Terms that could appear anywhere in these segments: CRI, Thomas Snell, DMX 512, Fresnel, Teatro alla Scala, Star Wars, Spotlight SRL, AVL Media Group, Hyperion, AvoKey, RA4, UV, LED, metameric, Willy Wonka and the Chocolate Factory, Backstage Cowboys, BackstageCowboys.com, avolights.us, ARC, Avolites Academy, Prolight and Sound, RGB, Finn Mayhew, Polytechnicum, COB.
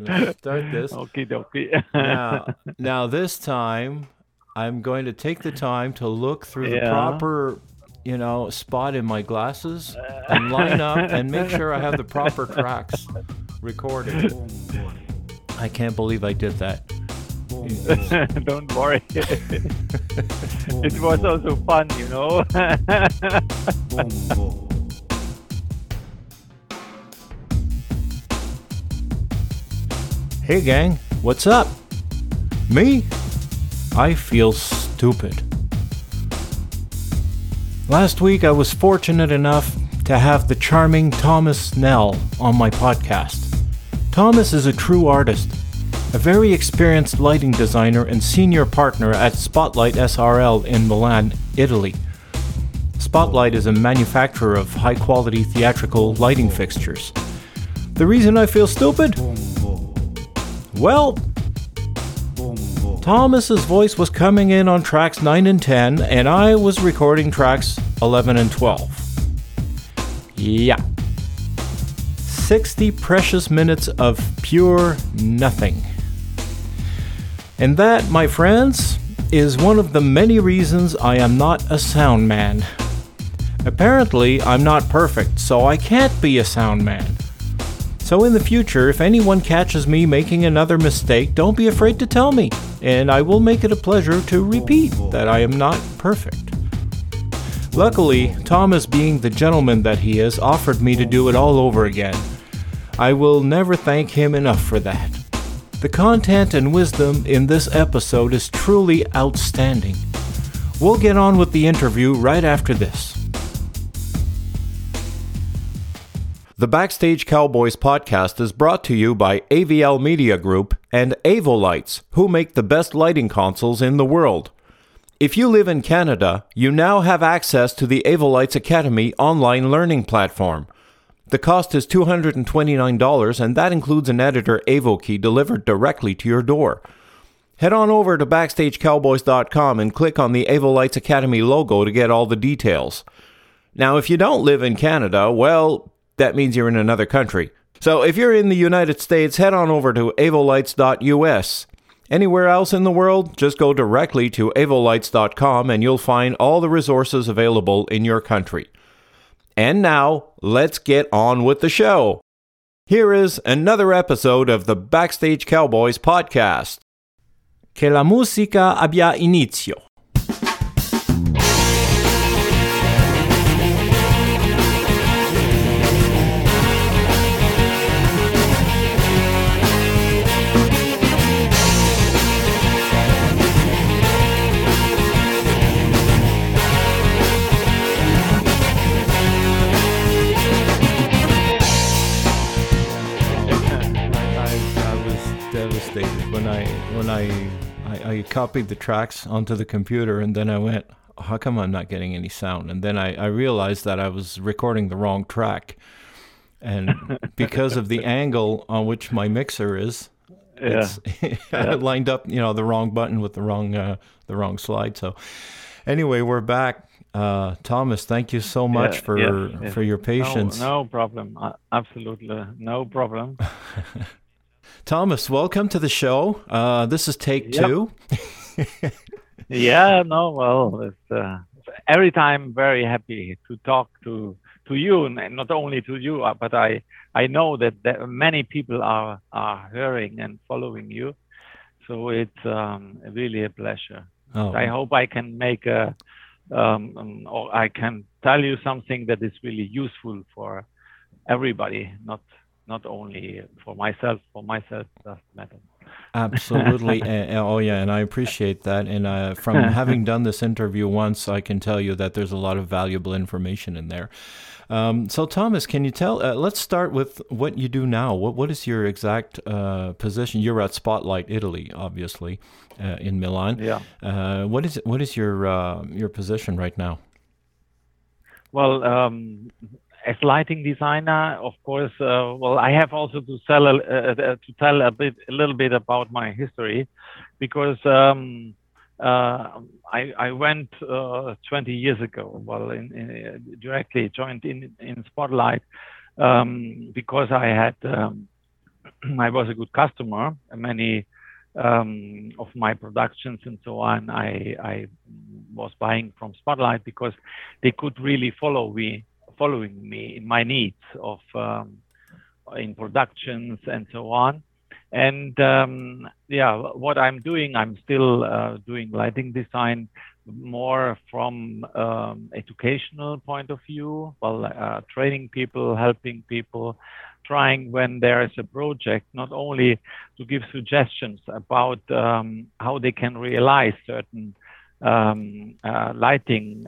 going to start this. Okie dokie. Now this time, I'm going to take the time to look through the proper, spot in my glasses and line up and make sure I have the proper cracks recorded. I can't believe I did that. Don't worry. It was also fun, Hey gang, what's up? Me? I feel stupid. Last week I was fortunate enough to have the charming Thomas Snell on my podcast. Thomas is a true artist, a very experienced lighting designer and senior partner at Spotlight SRL in Milan, Italy. Spotlight is a manufacturer of high-quality theatrical lighting fixtures. The reason I feel stupid? Well, Thomas's voice was coming in on tracks 9 and 10, and I was recording tracks 11 and 12. Yeah. 60 precious minutes of pure nothing. And that, my friends, is one of the many reasons I am not a sound man. Apparently, I'm not perfect, so I can't be a sound man. So in the future, if anyone catches me making another mistake, don't be afraid to tell me, and I will make it a pleasure to repeat that I am not perfect. Luckily, Thomas, being the gentleman that he is, offered me to do it all over again. I will never thank him enough for that. The content and wisdom in this episode is truly outstanding. We'll get on with the interview right after this. The Backstage Cowboys podcast is brought to you by AVL Media Group and Avolites, who make the best lighting consoles in the world. If you live in Canada, you now have access to the Avolites Academy online learning platform. The cost is $229, and that includes an editor AvoKey delivered directly to your door. Head on over to BackstageCowboys.com and click on the Avolites Academy logo to get all the details. Now, if you don't live in Canada, well, that means you're in another country. So if you're in the United States, head on over to avolights.us. Anywhere else in the world, just go directly to avolights.com and you'll find all the resources available in your country. And now, let's get on with the show. Here is another episode of the Backstage Cowboys podcast. Che la musica abbia inizio. I copied the tracks onto the computer, and then I went, how come I'm not getting any sound? And then I realized that I was recording the wrong track. And because of the angle on which my mixer is, I lined up, the wrong button with the wrong slide. So anyway, we're back. Thomas, thank you so much for your patience. No problem. Absolutely. No problem. Thomas, welcome to the show. This is take two. It's, every time very happy to talk to you, and not only to you, but I know that many people are hearing and following you. So it's really a pleasure. Oh. I hope I can make or I can tell you something that is really useful for everybody, not only for myself doesn't matter. Absolutely. And I appreciate that. And from having done this interview once, I can tell you that there's a lot of valuable information in there. So Thomas, can you tell, let's start with what you do now. What is your exact position? You're at Spotlight Italy, obviously, in Milan. Yeah. What is your position right now? Well, as lighting designer, of course. I have also to tell a little bit about my history, because I went 20 years ago. Well, directly joined in Spotlight because I had I was a good customer. Many of my productions and so on, I was buying from Spotlight because they could really follow me in my needs of in productions and so on. And what I'm doing, I'm still doing lighting design more from educational point of view. Well, training people, helping people, trying when there is a project, not only to give suggestions about how they can realize certain lighting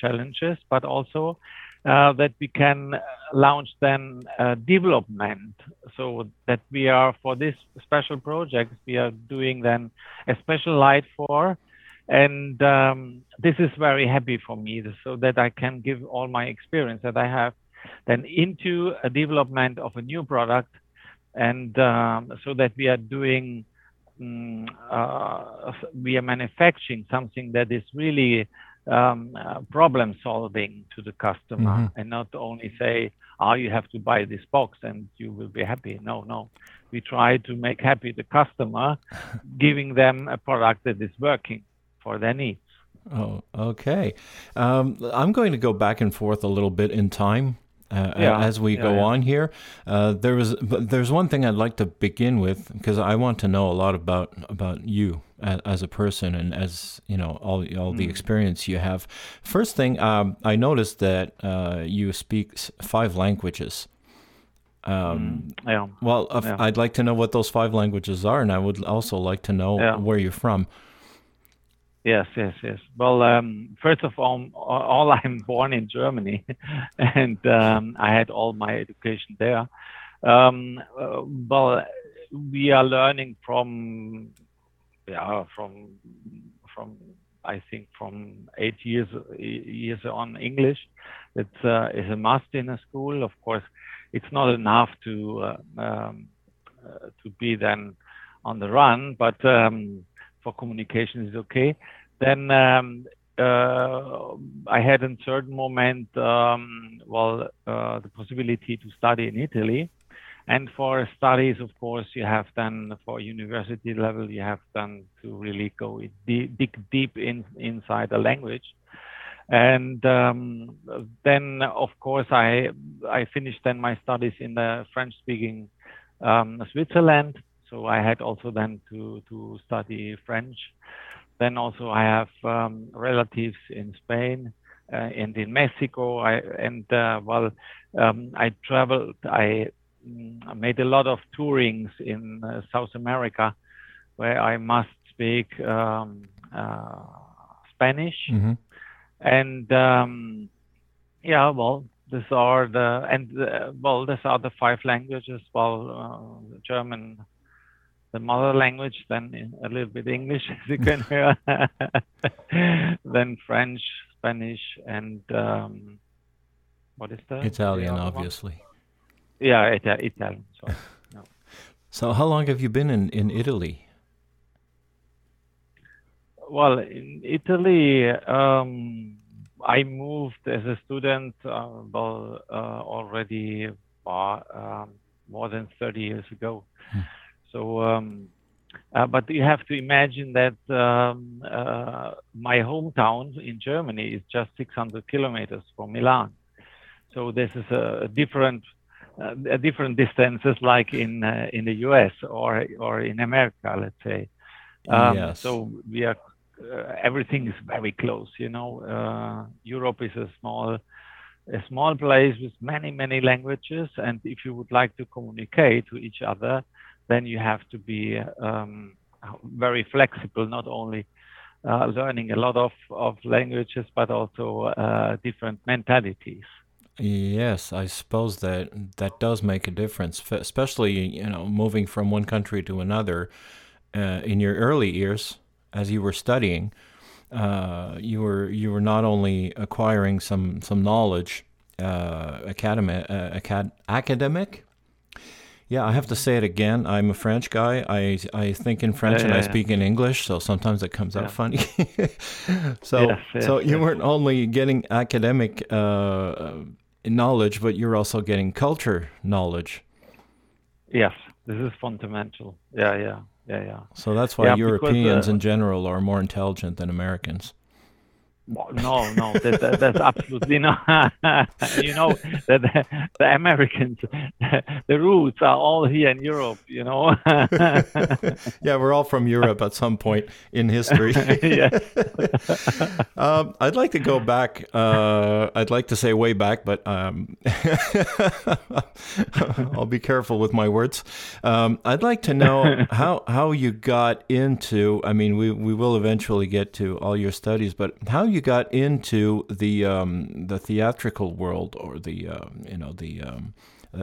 challenges, but also that we can launch then development, so that we are, for this special project, we are doing then a special light for. And this is very happy for me, so that I can give all my experience that I have then into a development of a new product. And so that we are doing, we are manufacturing something that is really problem solving to the customer, mm-hmm. and not only say, oh, you have to buy this box and you will be happy. No, we try to make happy the customer, giving them a product that is working for their needs. Oh, okay. I'm going to go back and forth a little bit in time as we go on here. There's one thing I'd like to begin with, because I want to know a lot about you as a person, and as you know, all the experience you have. First thing, I noticed that you speak 5 languages. I'd like to know what those 5 languages are, and I would also like to know where you're from. Yes. Well, first of all, I'm born in Germany, and I had all my education there. We are learning from 8 years on English. It is a must in a school. Of course, it's not enough to be then on the run, but for communication is okay. Then I had in certain moment the possibility to study in Italy, and for studies, of course, you have then for university level, you have then to really go dig deep inside the language. And then, of course, I finished then my studies in the French-speaking Switzerland. So I had also then to study French. Then also I have relatives in Spain and in Mexico. I traveled. I made a lot of tourings in South America, where I must speak Spanish. Mm-hmm. And these are the 5 languages. German, the mother language, then a little bit English, as you can hear, then French, Spanish, and what is that? Italian, obviously. One? Yeah, Italian. Sorry. No. So how long have you been in Italy? Well, in Italy, I moved as a student already more than 30 years ago. Hmm. So, but you have to imagine that my hometown in Germany is just 600 kilometers from Milan. So this is a different distances, like in the US or in America, let's say. Yes. So we are everything is very close, you know. Europe is a small place with many languages, and if you would like to communicate to each other, then you have to be very flexible, not only learning a lot of languages, but also different mentalities. Yes, I suppose that does make a difference, especially, you know, moving from one country to another. In your early years, as you were studying, you were not only acquiring some knowledge, academic. Yeah, I have to say it again. I'm a French guy. I think in French and I speak in English, so sometimes it comes out funny. So you weren't only getting academic knowledge, but you're also getting culture knowledge. Yes, This is fundamental. Yeah. So that's why Europeans in general are more intelligent than Americans. No, that's absolutely not. You know, the Americans, the roots are all here in Europe, you know. Yeah, we're all from Europe at some point in history. I'd like to go back. I'd like to say way back, but I'll be careful with my words. I'd like to know how you got into, I mean, we will eventually get to all your studies, but how you got into the theatrical world or the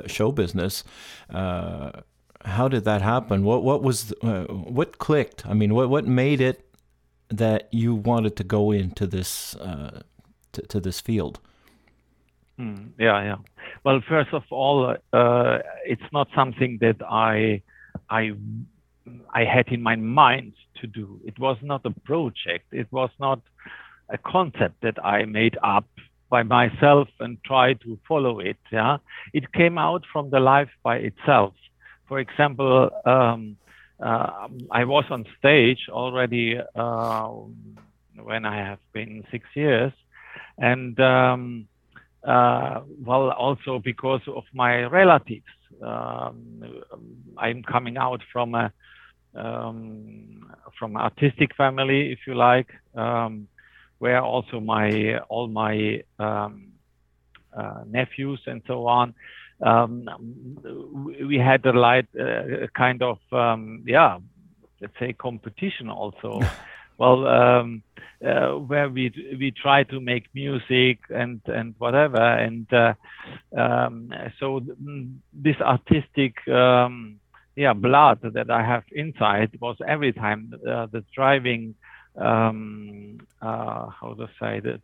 show business? How did that happen? What clicked? I mean, what made it that you wanted to go into this to this field? Yeah. Well, first of all, it's not something that I had in my mind to do. It was not a project. It was not a concept that I made up by myself and tried to follow it. Yeah, it came out from the life by itself. For example, I was on stage already when I have been 6 years, and also because of my relatives. I'm coming out from an artistic family, if you like. Where also all my nephews and so on, we had a light kind of let's say competition also. Where we try to make music and whatever, and so this artistic blood that I have inside was every time the driving. The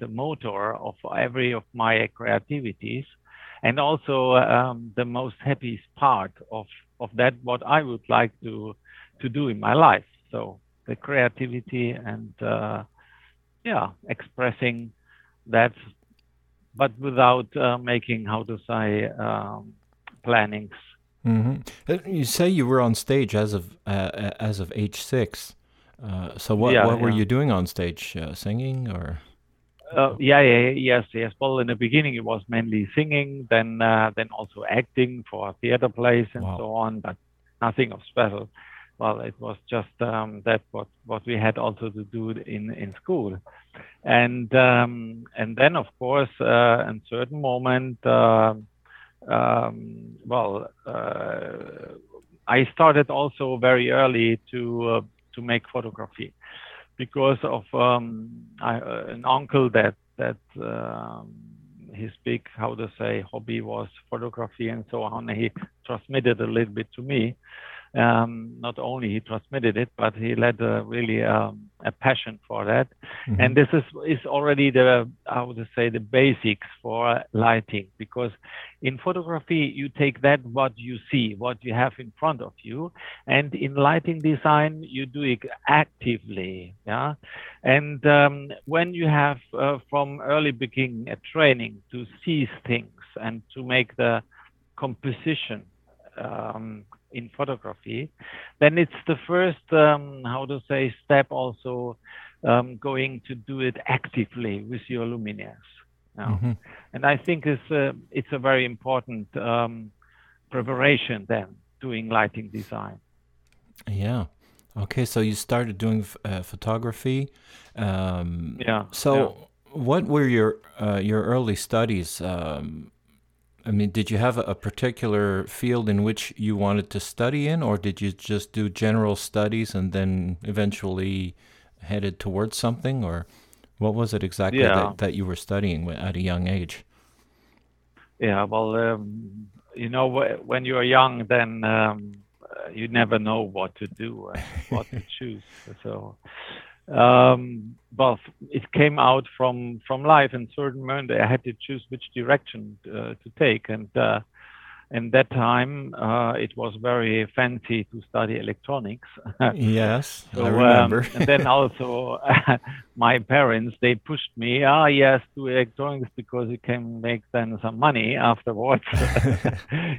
motor of every of my creativities, and also the most happiest part of that what I would like to do in my life. So the creativity and expressing that, but without making plannings. Mm-hmm. You say you were on stage as of age 6. So what were you doing on stage? Singing or? Yes. Well, in the beginning it was mainly singing, then also acting for theater plays and so on, but nothing of special. Well, it was just that what we had also to do in school, and then of course in certain moment, I started also very early to make photography because of an uncle that his big hobby was photography and so on. He transmitted a little bit to me. Not only he transmitted it, but he led a passion for that. Mm-hmm. And this is already the basics for lighting, because in photography you take that what you see, what you have in front of you, and in lighting design you do it actively. Yeah, and when you have from early beginning a training to see things and to make the composition. In photography, then it's the first step also going to do it actively with your luminaires. Now. Mm-hmm. And I think it's a very important preparation then doing lighting design. Yeah. Okay. So you started doing photography. What were your early studies? I mean, did you have a particular field in which you wanted to study in, or did you just do general studies and then eventually headed towards something, or what was it exactly that you were studying at a young age? Yeah, well, you know, when you're young, then you never know what to do, what to choose. So, it came out from life, and certain moment I had to choose which direction to take. And in that time, it was very fancy to study electronics. Yes, so, I remember. And then also my parents, they pushed me, do electronics because you can make then some money afterwards.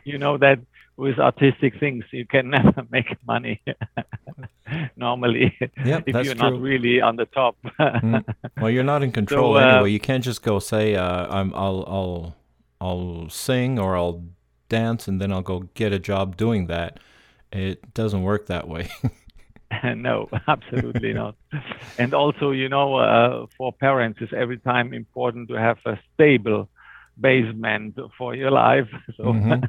You know that with artistic things, you can never make money normally, if you're not really on the top. Well, you're not in control anyway. You can't just go say, I'll sing or I'll dance and then I'll go get a job doing that. It doesn't work that way. No, absolutely not. And also, for parents, it's every time important to have a stable basement for your life. So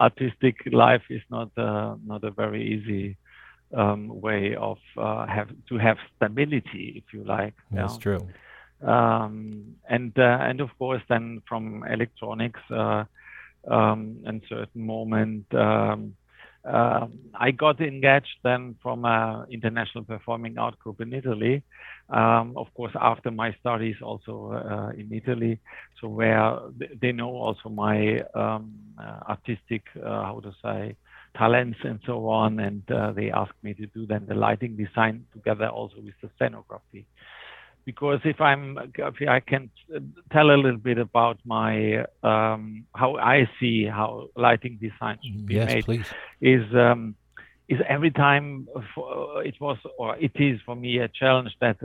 artistic life is not a very easy way of to have stability, if you like. That's true. And of course, then from electronics, in certain moment, I got engaged then from an international performing art group in Italy, of course, after my studies also in Italy, so where they know also my artistic, talents and so on, and they asked me to do then the lighting design together also with the scenography. Because if I can tell a little bit about my how I see how lighting design should be made, please. Is every time it is for me a challenge that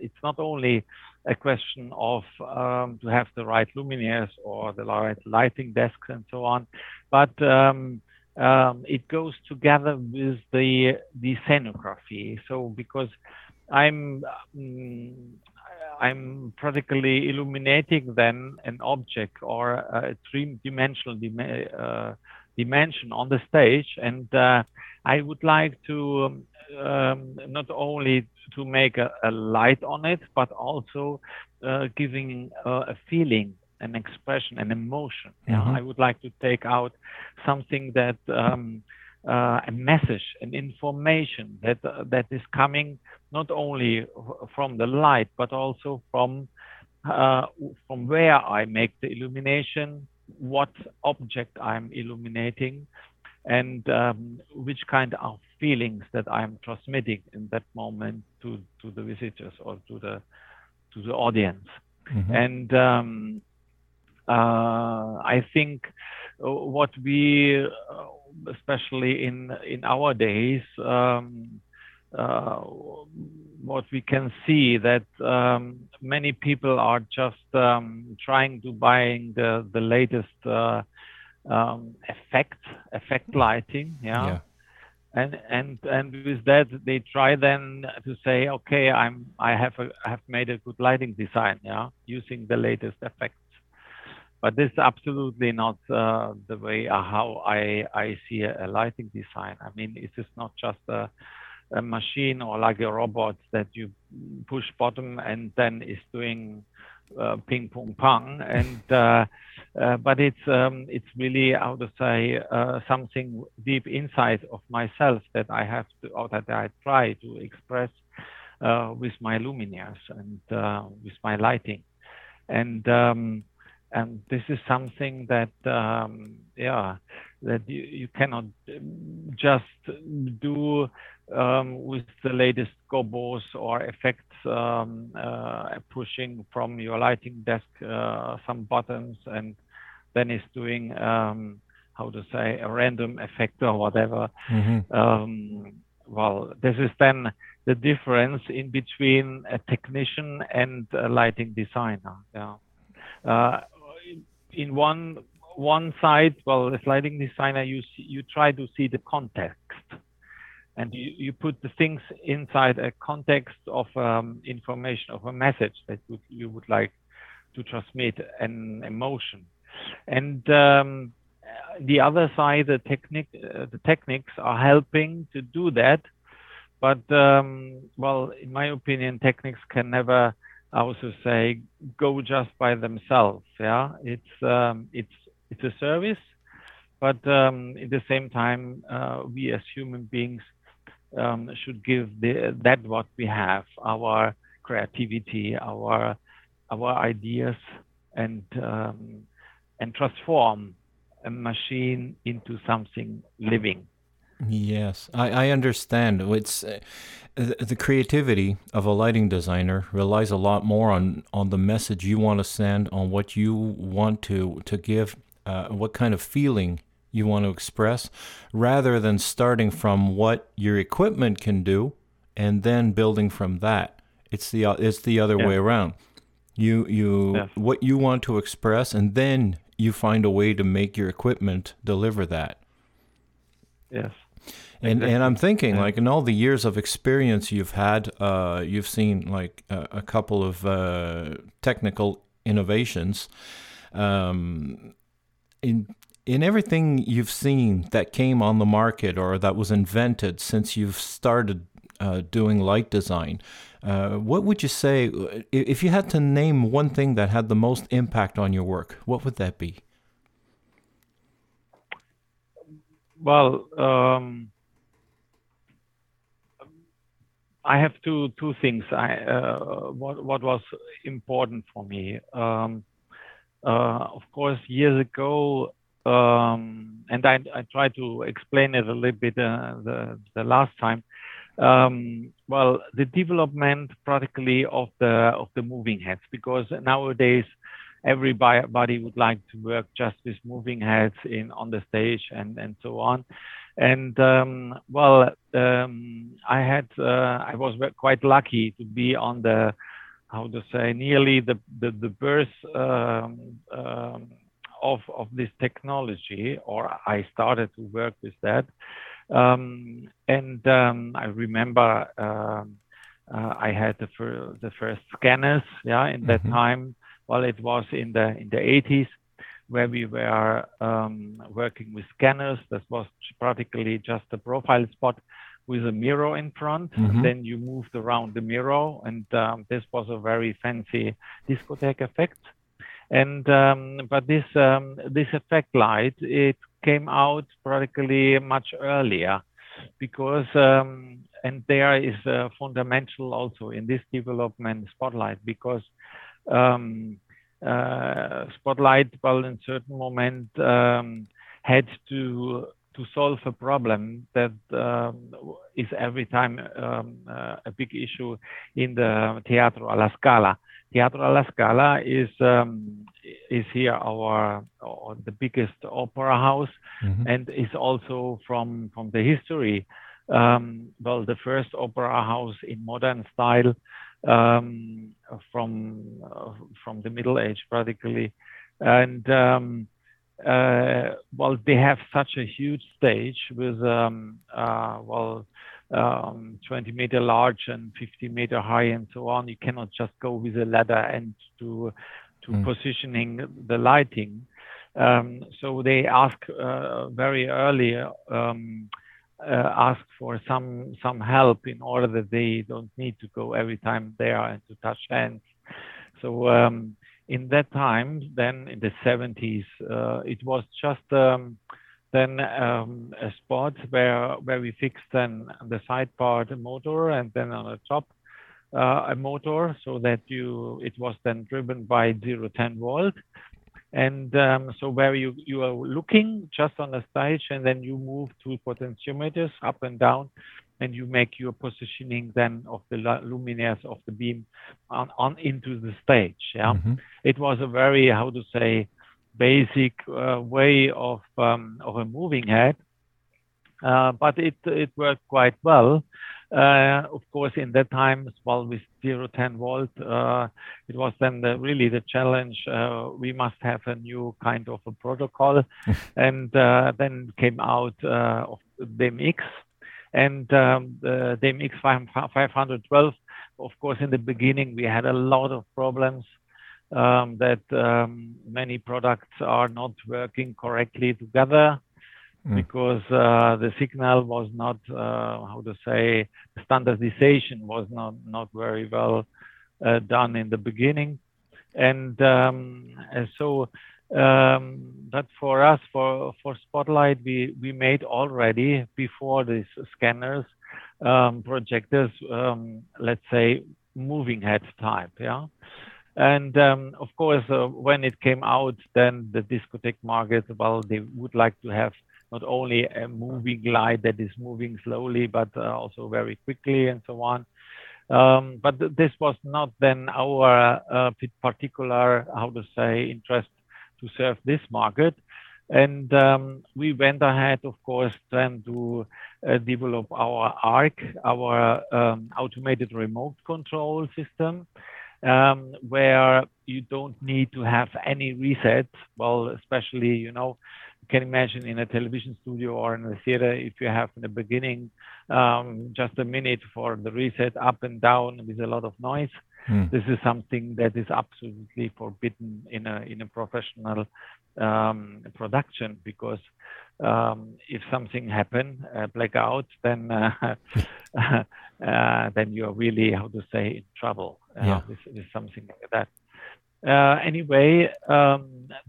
it's not only a question of to have the right luminaires or the right lighting desks and so on, but it goes together with the scenography. So because I'm practically illuminating then an object or a three-dimensional dimension on the stage, and I would like to not only to make a light on it, but also giving a feeling, an expression, an emotion. I would like to take out something that a message, an information that is coming not only from the light, but also from where I make the illumination, what object I'm illuminating, and which kind of feelings that I'm transmitting in that moment to the visitors or to the audience. And I think what we especially in our days, what we can see that many people are just trying to buying the latest effect lighting, and with that they try then to say, okay, I have made a good lighting design, using the latest effects. But this is absolutely not the way how I see a lighting design. I mean, it is not just a machine or like a robot that you push bottom and then is doing ping pong pong. And but it's really something deep inside of myself that I have to, or that I try to express with my luminaires and with my lighting. And this is something that, that you cannot just do with the latest gobos or effects, pushing from your lighting desk some buttons, and then it's doing, a random effect or whatever. Well, this is then the difference in between a technician and a lighting designer. In one side, well, as lighting designer, you try to see the context, and you put the things inside a context of information, of a message that you would like to transmit, an emotion. And the other side, the techniques are helping to do that, but in my opinion, techniques can never go just by themselves. It's a service, but at the same time, we as human beings should give that what we have, our creativity, our ideas, and transform a machine into something living. Yes, I understand. It's the creativity of a lighting designer relies a lot more on the message you want to send, on what you want to give, what kind of feeling you want to express, rather than starting from what your equipment can do and then building from that. It's the other way around. You what you want to express, and then you find a way to make your equipment deliver that. Yes. And I'm thinking, like, in all the years of experience you've had, you've seen, like, a couple of technical innovations. In everything you've seen that came on the market or that was invented since you've started doing light design, what would you say, if you had to name one thing that had the most impact on your work, what would that be? Well, I have two things. What was important for me, of course, years ago, and I tried to explain it a little bit the last time. Well, the development practically of the moving heads, because nowadays everybody would like to work just with moving heads on the stage and so on. And I was quite lucky to be on the, how to say, nearly the birth of this technology, or I started to work with that. I remember I had the first scanners, in that time. Well, it was in the 80s where we were working with scanners. That was practically just a profile spot with a mirror in front. Mm-hmm. Then you moved around the mirror, and this was a very fancy discotheque effect. And but this effect light, it came out practically much earlier, because and there is fundamental also in this development Spotlight, because Spotlight, well, in certain moment had to solve a problem that is every time a big issue in the Teatro alla Scala. Teatro alla Scala is here the biggest opera house, mm-hmm. and is also from the history, well, the first opera house in modern style from the Middle Age practically. And well, they have such a huge stage with 20 meter large and 50 meter high and so on. You cannot just go with a ladder and to positioning the lighting. So they ask very early, ask for some help in order that they don't need to go every time there and to touch hands. So in that time, then in the 70s, it was just a spot where we fixed then the side part a motor, and then on the top a motor, so that it was then driven by 010 volt. And so where you are looking just on the stage, and then you move two potentiometers up and down, and you make your positioning then of the luminaires of the beam on into the stage. Yeah, mm-hmm. It was a very, how to say, basic way of a moving head, but it worked quite well. Of course, in that time, well, with 010 volt, it was then really the challenge. We must have a new kind of a protocol, and then came out of DMX, and the DMX 512. Of course, in the beginning, we had a lot of problems that many products are not working correctly together. Because the signal was not, standardization was not very well done in the beginning. And but for us, for Spotlight, we made already before these scanners, projectors, let's say, moving head type, yeah? And of course, when it came out, then the discotheque market, well, they would like to have not only a moving light that is moving slowly, but also very quickly and so on. But this was not then our particular, interest to serve this market. And we went ahead, of course, then to develop our ARC, our automated remote control system, where you don't need to have any resets. Well, especially, you know, you can imagine in a television studio or in a theater, if you have in the beginning just a minute for the reset up and down with a lot of noise, this is something that is absolutely forbidden in a professional production, because if something happen, blackout, then you are really, how to say, in trouble with something like that. Anyway,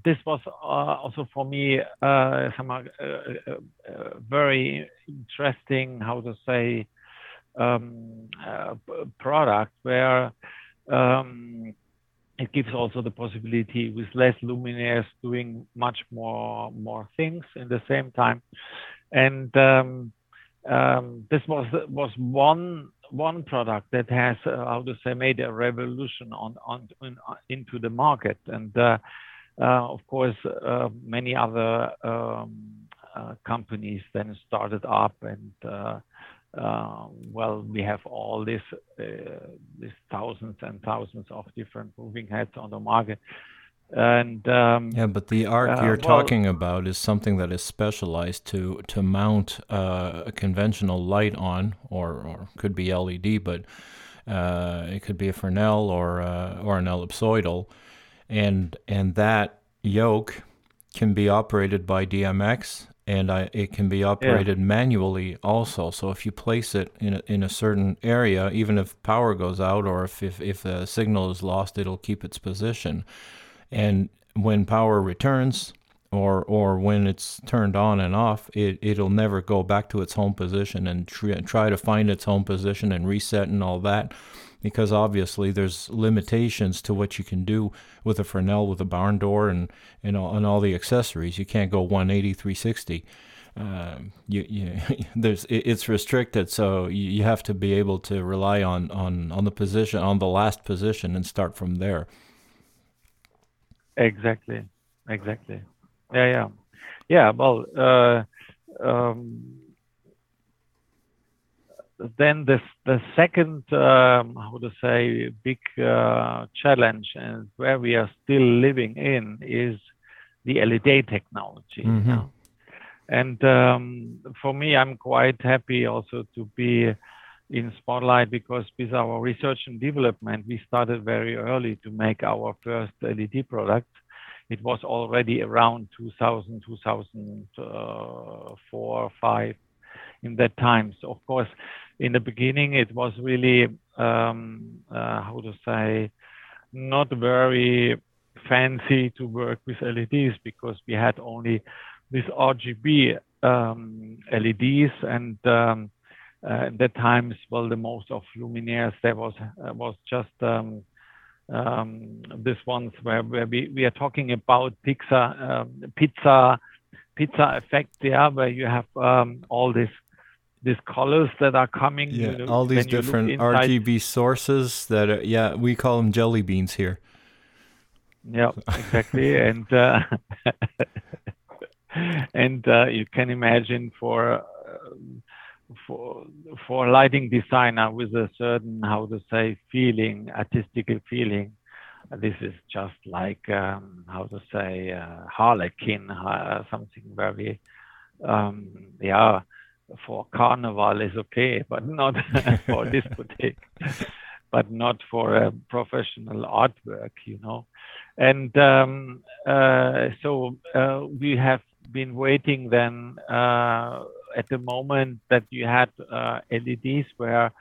this was also for me somehow very interesting, how to say, product where it gives also the possibility with less luminaires doing much more things in the same time. And this was one product that has how to say, made a revolution into the market. And of course, many other companies then started up, and well, we have all these thousands and thousands of different moving heads on the market. And but the ARC you're talking about is something that is specialized to mount a conventional light on, or could be LED, but it could be a Fresnel or an ellipsoidal, and that yoke can be operated by DMX. And it can be operated manually also. So if you place it in a certain area, even if power goes out or if the signal is lost, it'll keep its position. And when power returns or when it's turned on and off, it'll never go back to its home position and try to find its home position and reset and all that, because obviously there's limitations to what you can do with a Fresnel, with a barn door, and all the accessories. You can't go 180, 360. It's restricted, so you have to be able to rely on the position, on the last position, and start from there. Exactly. Yeah. Well. Then the second, big challenge, and where we are still living in, is the LED technology. Mm-hmm. And for me, I'm quite happy also to be in Spotlight, because with our research and development, we started very early to make our first LED product. It was already around 2004, 2005. In that time. So, of course, in the beginning, it was really, not very fancy to work with LEDs, because we had only these RGB LEDs. And at that time, well, the most of luminaires, there was just this ones where we are talking about pizza effect, where you have all these colors that are coming. Yeah, you know, all these different RGB sources that are, we call them jelly beans here. Yeah, exactly. And you can imagine for lighting designer with a certain, feeling, artistical feeling, this is just like, harlequin, something very, for carnival is okay, but not for discotheque, but not for a professional artwork, you know. And so we have been waiting then at the moment that you had LEDs where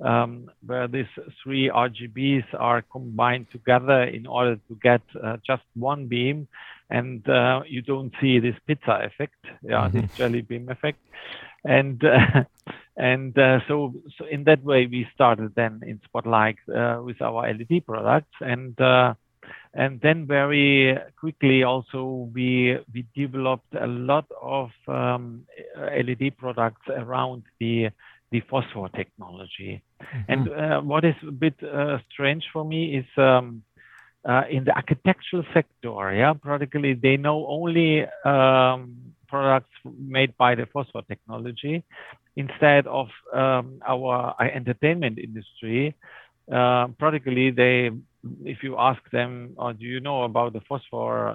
these three RGBs are combined together in order to get just one beam, and you don't see this pizza effect, this jelly beam effect, and so in that way we started then in Spotlight with our LED products, and then very quickly also we developed a lot of LED products around the phosphor technology. Mm-hmm. And what is a bit strange for me is in the architectural sector, practically they know only products made by the phosphor technology, instead of our entertainment industry. Practically, if you ask them, do you know about the phosphor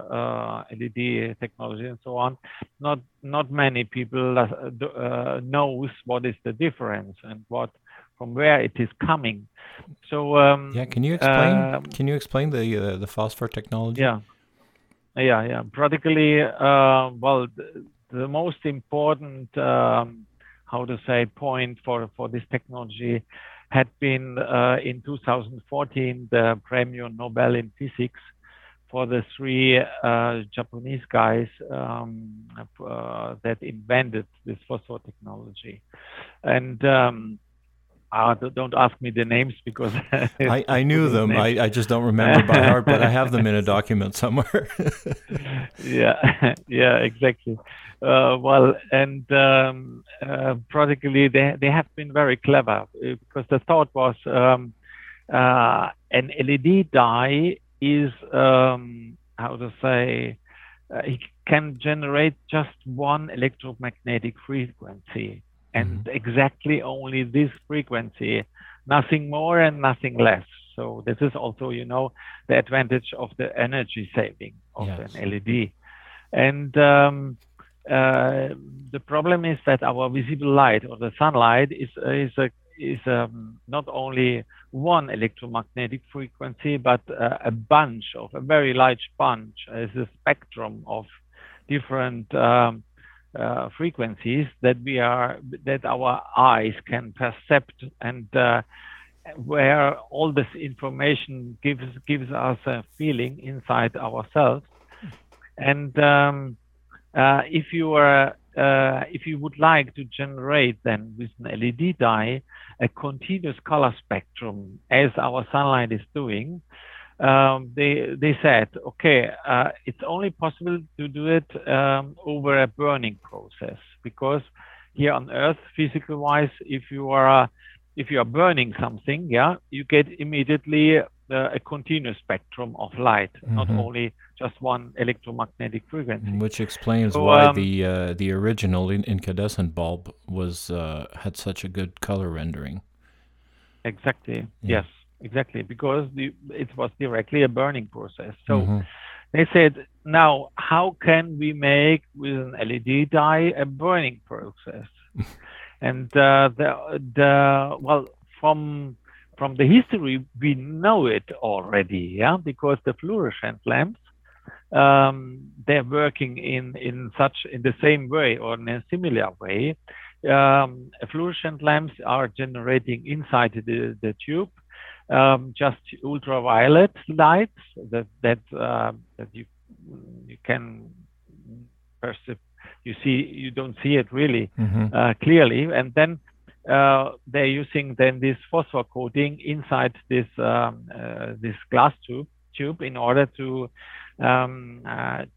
LED technology and so on, not many people knows what is the difference and from where it is coming. So can you explain the phosphor technology? Practically, well, the most important point for this technology had been in 2014 the Premio Nobel in Physics for the three Japanese guys that invented this phosphor technology. And don't ask me the names because I knew them. I just don't remember by heart, but I have them in a document somewhere. Exactly. Practically they have been very clever because the thought was an LED die is it can generate just one electromagnetic frequency. And exactly only this frequency, nothing more and nothing less. So this is also, the advantage of the energy saving of an LED. And the problem is that our visible light or the sunlight is not only one electromagnetic frequency, but a very large bunch. It's a spectrum of different frequencies that our eyes can percept, and where all this information gives us a feeling inside ourselves. And if you would like to generate then with an LED dye a continuous color spectrum as our sunlight is doing, they said, it's only possible to do it over a burning process, because here on Earth, physical wise, if you are burning something, you get immediately a continuous spectrum of light, not only just one electromagnetic frequency. Which explains why the original incandescent bulb was had such a good color rendering. Exactly. Yeah. Yes. Exactly, because it was directly a burning process. So they said, now, how can we make with an LED dye a burning process? And from the history, we know it already, because the fluorescent lamps, they're working in the same way or in a similar way. Fluorescent lamps are generating inside the tube just ultraviolet lights that you can perceive. You don't see it really clearly, and then they're using then this phosphor coating inside this glass tube in order to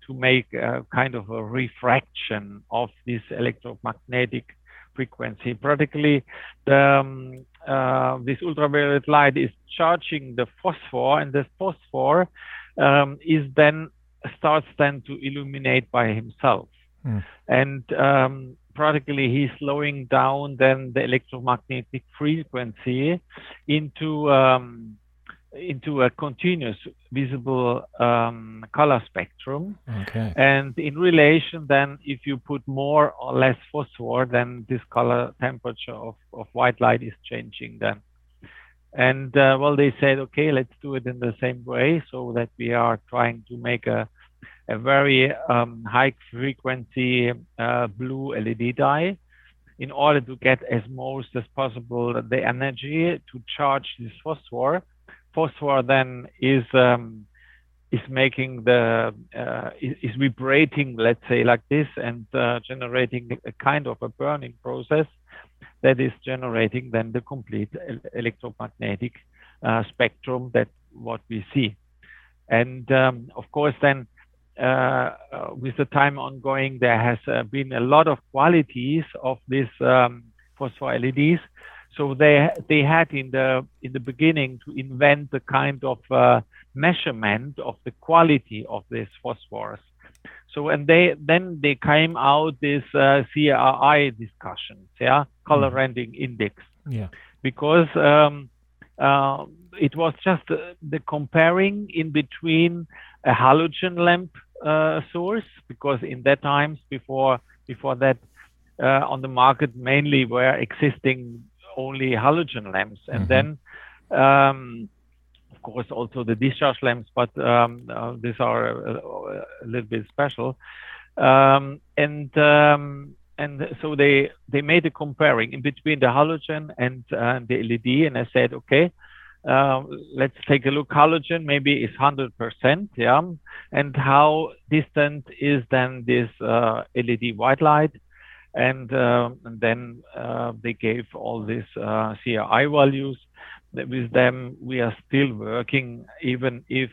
make a kind of a refraction of this electromagnetic frequency. Practically, this ultraviolet light is charging the phosphor, and this phosphor starts to illuminate by himself. And practically he's slowing down then the electromagnetic frequency into a continuous visible color spectrum. Okay. And in relation then, if you put more or less phosphor, then this color temperature of white light is changing then. And they said, let's do it in the same way, so that we are trying to make a very high frequency blue LED dye, in order to get as most as possible the energy to charge this phosphor. Phosphor then is making is vibrating, let's say, like this, and generating a kind of a burning process that is generating then the complete electromagnetic spectrum that what we see. And of course then with the time ongoing, there has been a lot of qualities of these phosphor LEDs. So they had in the beginning to invent the kind of measurement of the quality of this phosphorus. So and they came out this CRI discussions, yeah, color rendering index, yeah, because it was just the comparing in between a halogen lamp source, because in that times before that on the market mainly were existing only halogen lamps, and then of course also the discharge lamps, but these are a little bit special, and so they made a comparing in between the halogen and the LED, and I said, okay, let's take a look. Halogen maybe is 100%, yeah, and how distant is then this LED white light? And then they gave all these CRI values. With them, we are still working, even if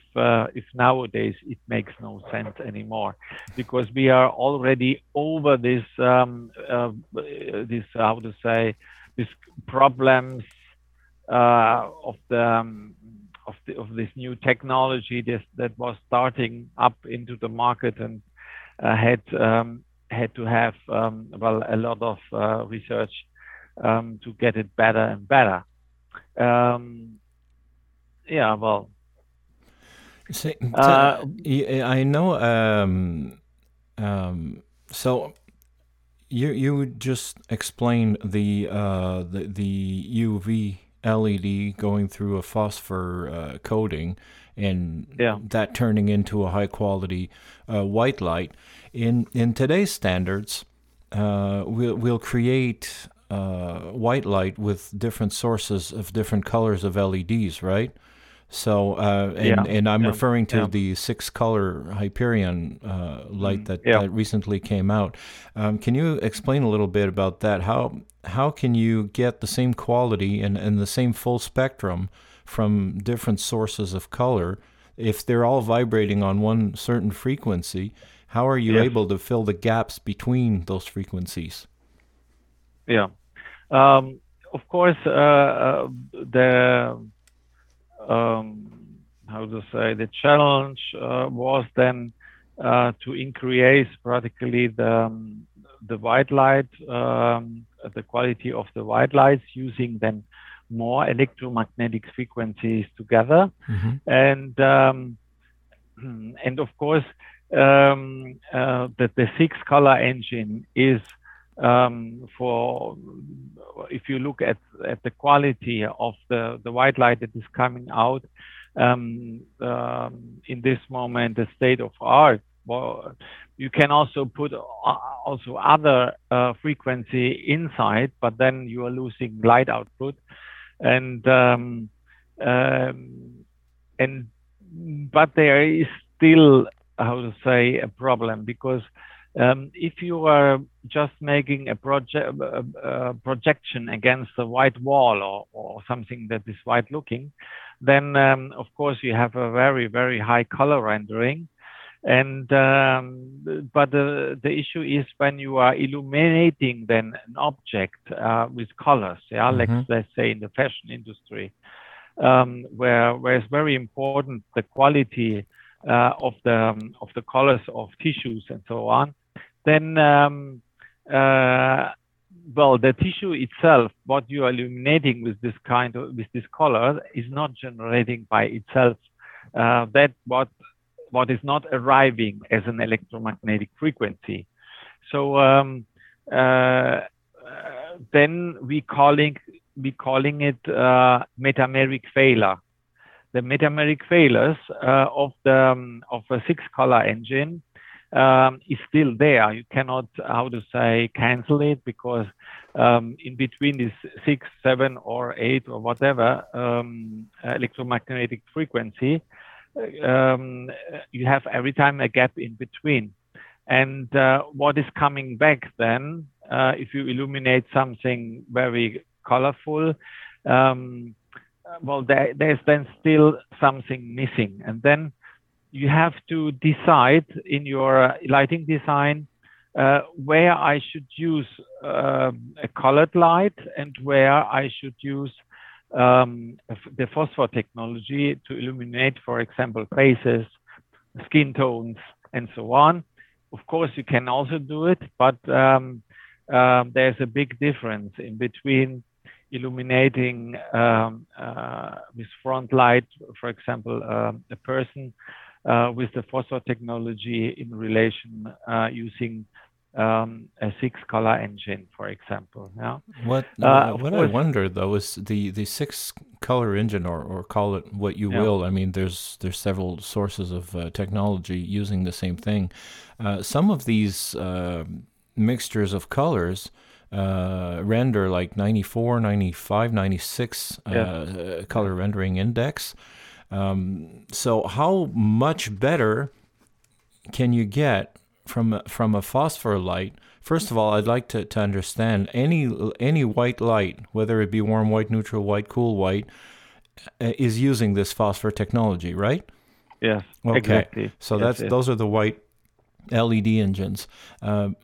nowadays it makes no sense anymore, because we are already over this this problems of this new technology that was starting up into the market, and had to have a lot of research to get it better and better. I know. So you just explained the UV LED going through a phosphor coating, and that turning into a high quality white light. In today's standards, we'll create white light with different sources of different colors of LEDs, right? So and I'm referring to the 6-color Hyperion light that recently came out. Can you explain a little bit about that? How can you get the same quality and the same full spectrum from different sources of color if they're all vibrating on one certain frequency? How are you able to fill the gaps between those frequencies? Yeah, of course, the challenge was then to increase practically the white light, the quality of the white lights, using then more electromagnetic frequencies together, and of course that the 6-color engine is. For if you look at the quality of the white light that is coming out in this moment, the state of art. Well, you can also put also other frequency inside, but then you are losing light output, and but there is still a problem, because. If you are just making a projection against a white wall or something that is white looking, then of course you have a very, very high color rendering. And but the issue is when you are illuminating then an object with colors, let's say in the fashion industry, where it's very important the quality of the colors of tissues and so on. Then, the tissue itself, what you are illuminating with this color, is not generating by itself that what is not arriving as an electromagnetic frequency. So then we calling it metameric failure. The metameric failures of a 6-color engine is still there. You cannot, cancel it, because in between this 6, 7, or 8 or whatever electromagnetic frequency, you have every time a gap in between. And what is coming back then, if you illuminate something very colorful, there's then still something missing. And then you have to decide in your lighting design where I should use a colored light and where I should use the phosphor technology to illuminate, for example, faces, skin tones, and so on. Of course, you can also do it, but there's a big difference in between illuminating with front light, for example, a person with the phosphor technology in relation using a 6-color engine, for example. Yeah. What I wonder though is the 6-color engine, or call it what you will. I mean, there's several sources of technology using the same thing. Some of these mixtures of colors render like 94, 95, 96 color rendering index. So how much better can you get from a phosphor light? First of all, I'd like to understand any white light, whether it be warm white, neutral white, cool white, is using this phosphor technology, right? Yes. Okay. Exactly. So those are the white LED engines.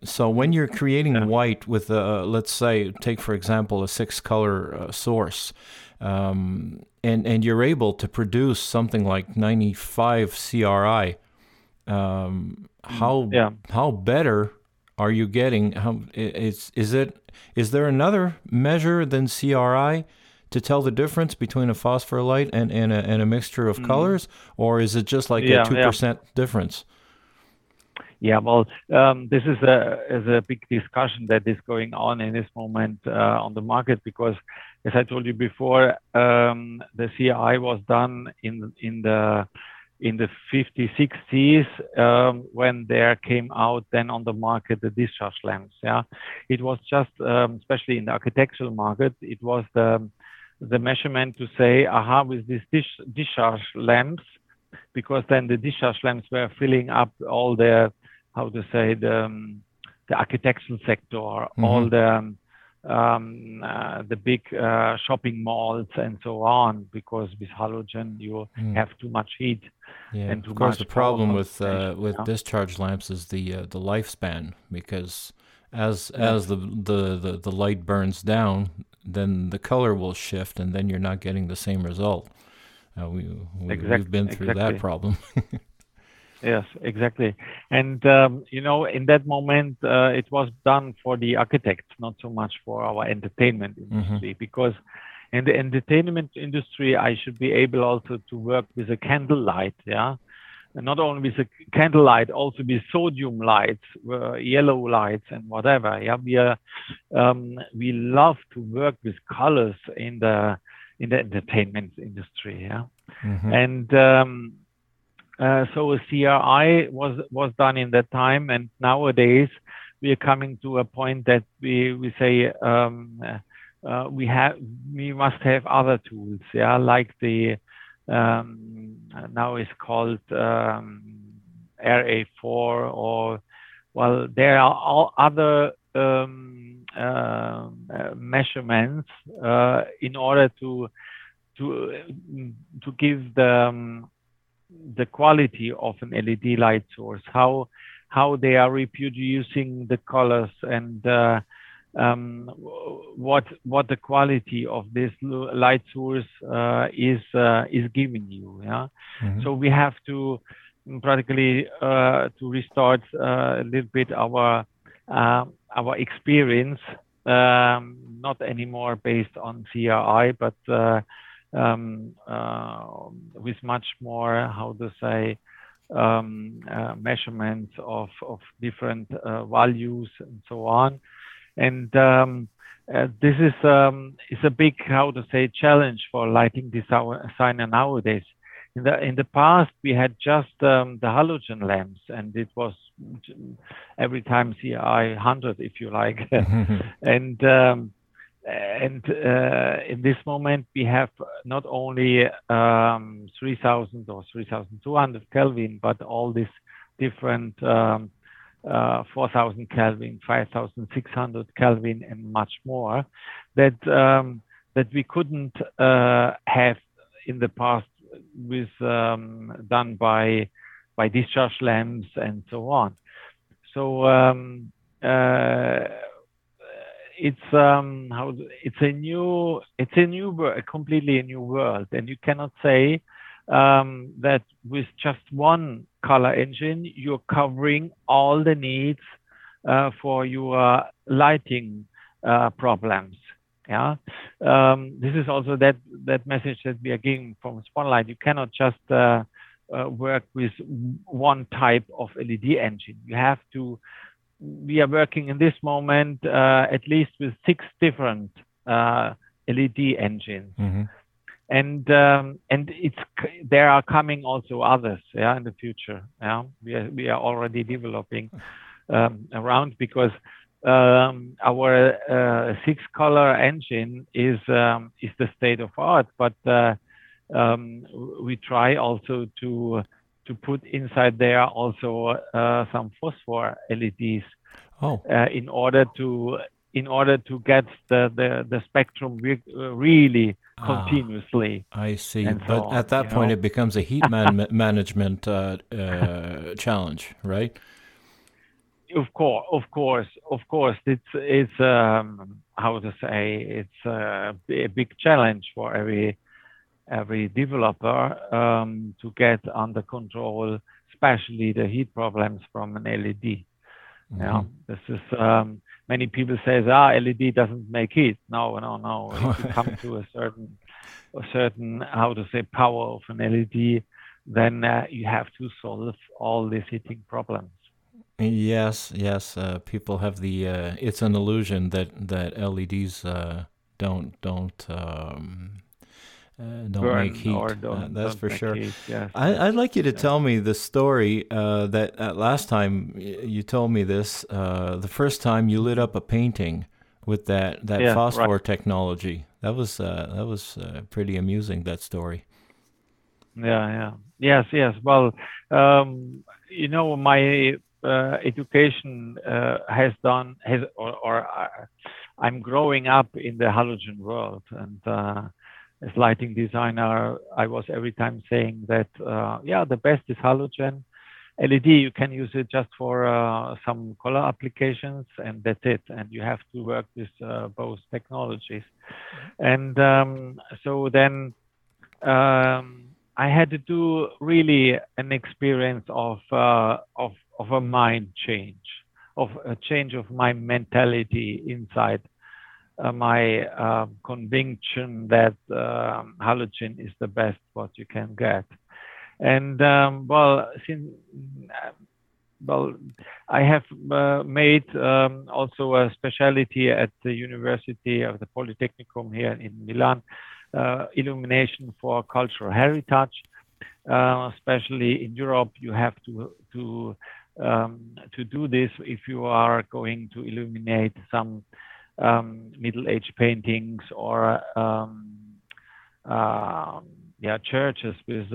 So when you're creating white with let's say, take for example a 6-color source, and you're able to produce something like 95 CRI. How better are you getting? Is there another measure than CRI to tell the difference between a phosphor light and a mixture of colors, or is it just like a 2% difference? Yeah, well, this is a big discussion that is going on in this moment on the market, because, as I told you before, the CRI was done in the 50s, 60s, when there came out then on the market the discharge lamps. Yeah, it was just, especially in the architectural market, it was the measurement to say, aha, with these discharge lamps, because then the discharge lamps were filling up all the, how to say, the architectural sector, all the big shopping malls and so on, because with halogen you have too much heat. Yeah, and too of course much the problem with discharge lamps is the lifespan, because as the light burns down, then the color will shift, and then you're not getting the same result. We've been through that problem. Yes, exactly. And, in that moment, it was done for the architects, not so much for our entertainment industry, because in the entertainment industry, I should be able also to work with a candlelight, and not only with a candlelight, also with sodium lights, yellow lights, and whatever. Yeah, we love to work with colors in the entertainment industry, and so a CRI was done in that time, and nowadays we are coming to a point that we say we must have other tools, like the now it's called RA4, or there are all other measurements in order to give the quality of an LED light source, how they are reproducing the colors, and what the quality of this light source is giving you. Yeah, so we have to practically to restart a little bit our experience, not anymore based on CRI, but with much more, measurements of different values and so on. And this is a big, challenge for lighting designer nowadays. In the past, we had just the halogen lamps, and it was every time CRI 100, if you like. And in this moment, we have not only 3,000 or 3,200 Kelvin, but all these different 4,000 Kelvin, 5,600 Kelvin, and much more that we couldn't have in the past, with done by discharge lamps and so on. So it's a completely new world, and you cannot say that with just one color engine you're covering all the needs for your lighting problems. Yeah, this is also that message that we are getting from Spotlight. You cannot just work with one type of LED engine. You have to. We are working in this moment at least with 6 different LED engines, mm-hmm. And there are coming also others. Yeah, in the future. Yeah, we are already developing around because. Our 6-color engine is the state of art, but we try also to put inside there also some phosphor LEDs in order to get the spectrum really continuously. I see, and but so at that point it becomes a heat management challenge, right? Of course, it's it's a big challenge for every developer to get under control, especially the heat problems from an LED. Mm-hmm. Yeah, this is many people say, LED doesn't make heat. No. If you come to a certain power of an LED, then you have to solve all these heating problems. Yes. People have the. It's an illusion that LEDs don't burn make heat. That's for sure. Heat, yes. I'd like you to tell me the story that last time you told me this. The first time you lit up a painting with that phosphor technology. That was pretty amusing. That story. Yeah. Yes. Well, my. Education I'm growing up in the halogen world, and as lighting designer, I was every time saying that the best is halogen. LED, you can use it just for some color applications, and that's it. And you have to work with both technologies. And so then I had to do really an experience of a mind change, of a change of my mentality inside my conviction that halogen is the best what you can get. And I have made also a specialty at the University of the Polytechnicum here in Milan, illumination for cultural heritage. Especially in Europe, you have to do this if you are going to illuminate some Middle-aged paintings or churches with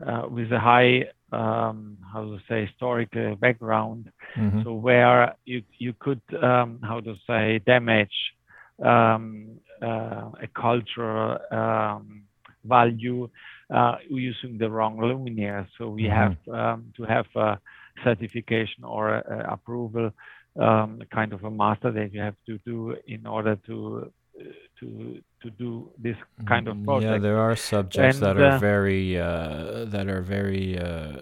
a high historical background. Mm-hmm. So where you could damage a cultural value using the wrong luminaire. So we have to have a certification or a approval, kind of a master that you have to do in order to do this kind of project. Yeah, there are subjects that are very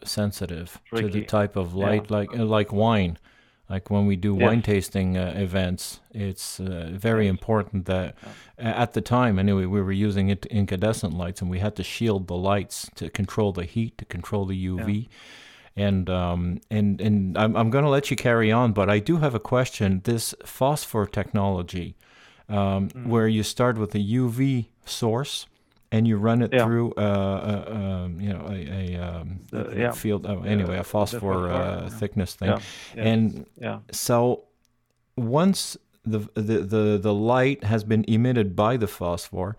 sensitive tricky. To the type of light, like wine. Like when we do wine tasting events, it's very important that at the time, anyway, we were using incandescent lights, and we had to shield the lights to control the heat, to control the UV. Yeah. And I'm going to let you carry on, but I do have a question. This phosphor technology, where you start with a UV source and you run it through a field a phosphor thickness thing, so once the light has been emitted by the phosphor,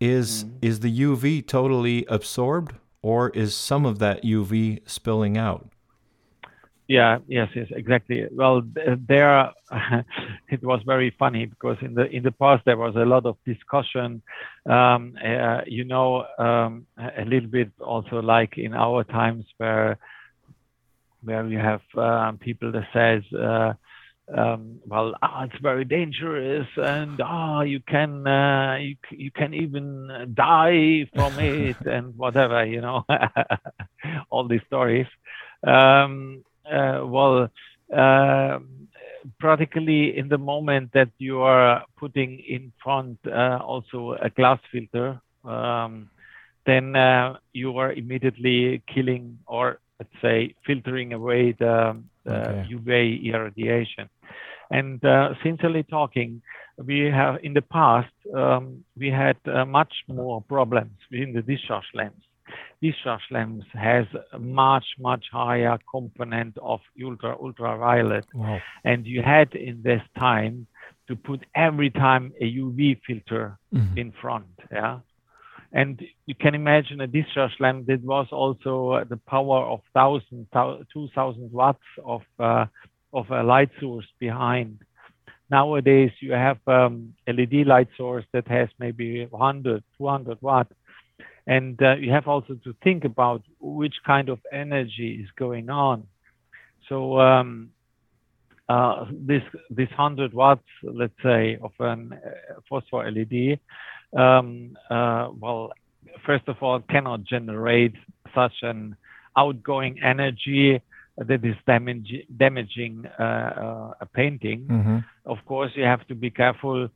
is the UV totally absorbed, or is some of that UV spilling out? Yes, exactly. Well, there it was very funny because in the past there was a lot of discussion, a little bit also like in our times where you have people that says it's very dangerous, and you can even die from it and whatever, you know, all these stories. Practically in the moment that you are putting in front also a glass filter, then you are immediately killing, or let's say filtering away the UV irradiation. And sincerely talking, we have in the past, we had much more problems within the discharge lamps. Discharge lamps has a much higher component of ultraviolet. Wow. And you had in this time to put every time a UV filter in front. Yeah. And you can imagine a discharge lamp that was also the power of 2,000 watts of a light source behind. Nowadays, you have LED light source that has maybe 100, 200 watts. And you have also to think about which kind of energy is going on. So this 100 watts, let's say, of an phosphor LED, first of all, cannot generate such an outgoing energy that is damaging a painting. Mm-hmm. Of course, you have to be careful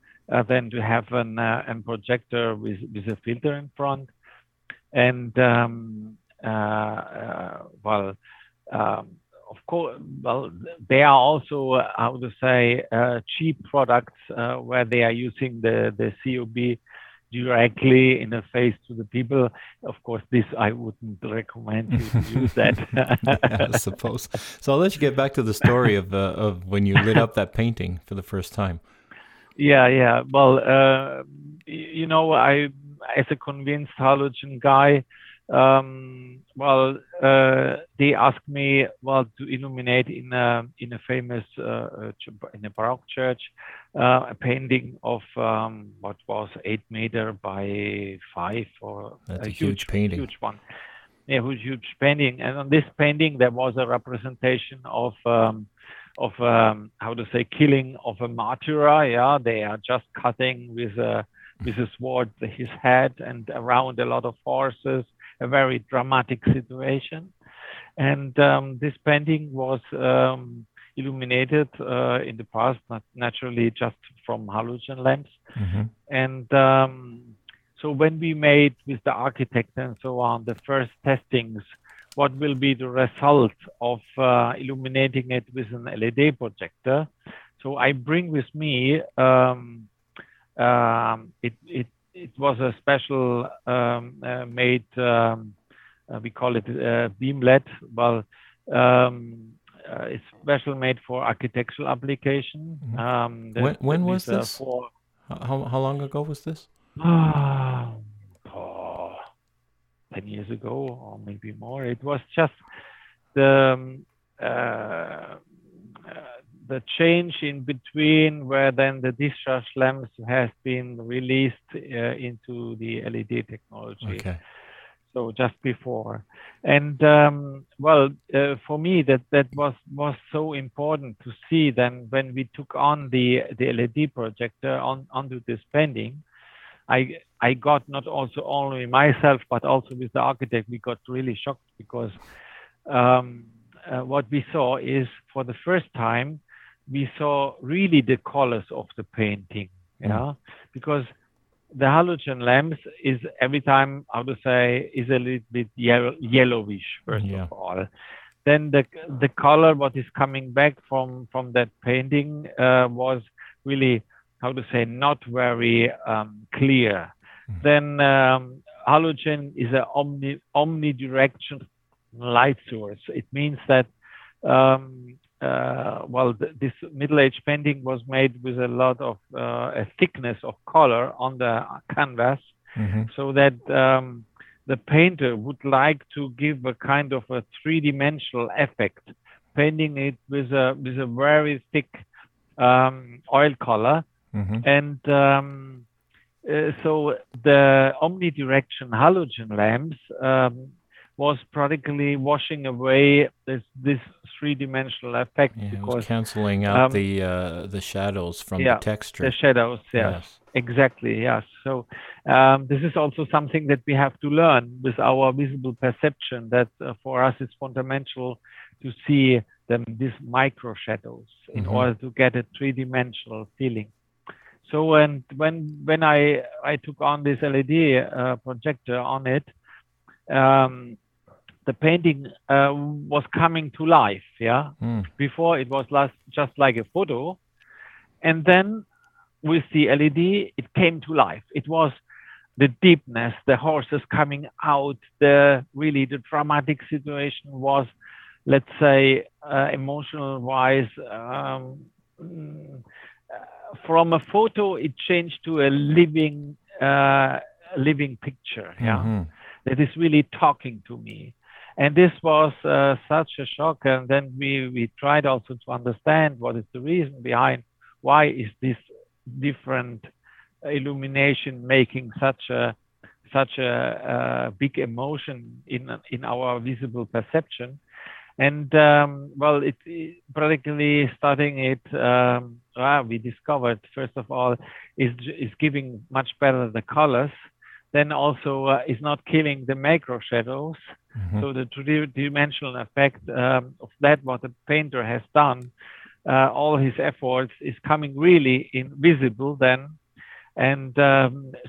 then to have an projector with a filter in front. And of course, there are also cheap products where they are using the COB directly in the face to the people. Of course, this I wouldn't recommend you to use that. Yeah, I suppose. So I'll let you get back to the story of when you lit up that painting for the first time. Yeah. Well, you know, as a convinced halogen guy, they asked me, to illuminate in a famous in a Baroque church, a painting of what was 8 meters by 5, or that's a huge painting, huge one, huge painting. And on this painting, there was a representation of killing of a martyr. Yeah, they are just cutting with a sword his head, and around a lot of horses, a very dramatic situation. And this painting was illuminated in the past, naturally just from halogen lamps. Mm-hmm. And so when we made with the architect and so on, the first testings, what will be the result of illuminating it with an LED projector? So I bring with me, it was a special made, we call it beamlet. It's special made for architectural application. When was this? How long ago was this? 10 years ago, or maybe more. It was just the change in between where then the discharge lamps has been released into the LED technology. Okay. So just before. And for me that was so important to see then when we took on the LED projector onto this painting, I got not also only myself, but also with the architect, we got really shocked because what we saw is for the first time, we saw really the colors of the painting, because the halogen lamps is every time, is a little bit yellowish, first of all. Then the color, what is coming back from that painting was really, not very clear. Mm-hmm. Then halogen is an omnidirectional light source. It means that this middle-aged painting was made with a lot of a thickness of color on the canvas, so that the painter would like to give a kind of a three-dimensional effect, painting it with a very thick oil color, and so the omnidirection halogen lamps was practically washing away this three-dimensional effect, because canceling out the shadows from the texture. The shadows, yes. Exactly, yes. So this is also something that we have to learn with our visible perception, that for us it's fundamental to see these micro shadows in order to get a three-dimensional feeling. So and when I took on this LED projector on it, the painting was coming to life. Before it was just like a photo, and then with the LED, it came to life. It was the deepness, the horses coming out, the dramatic situation was, let's say, emotional-wise, from a photo, it changed to a living picture. That is really talking to me. And this was such a shock. And then we tried also to understand what is the reason behind why is this different illumination making such a big emotion in our visible perception. And it practically studying it, we discovered first of all is giving much better the colors. Then also is not killing the macro shadows. So the three-dimensional effect of that, what the painter has done, all his efforts is coming really invisible then. And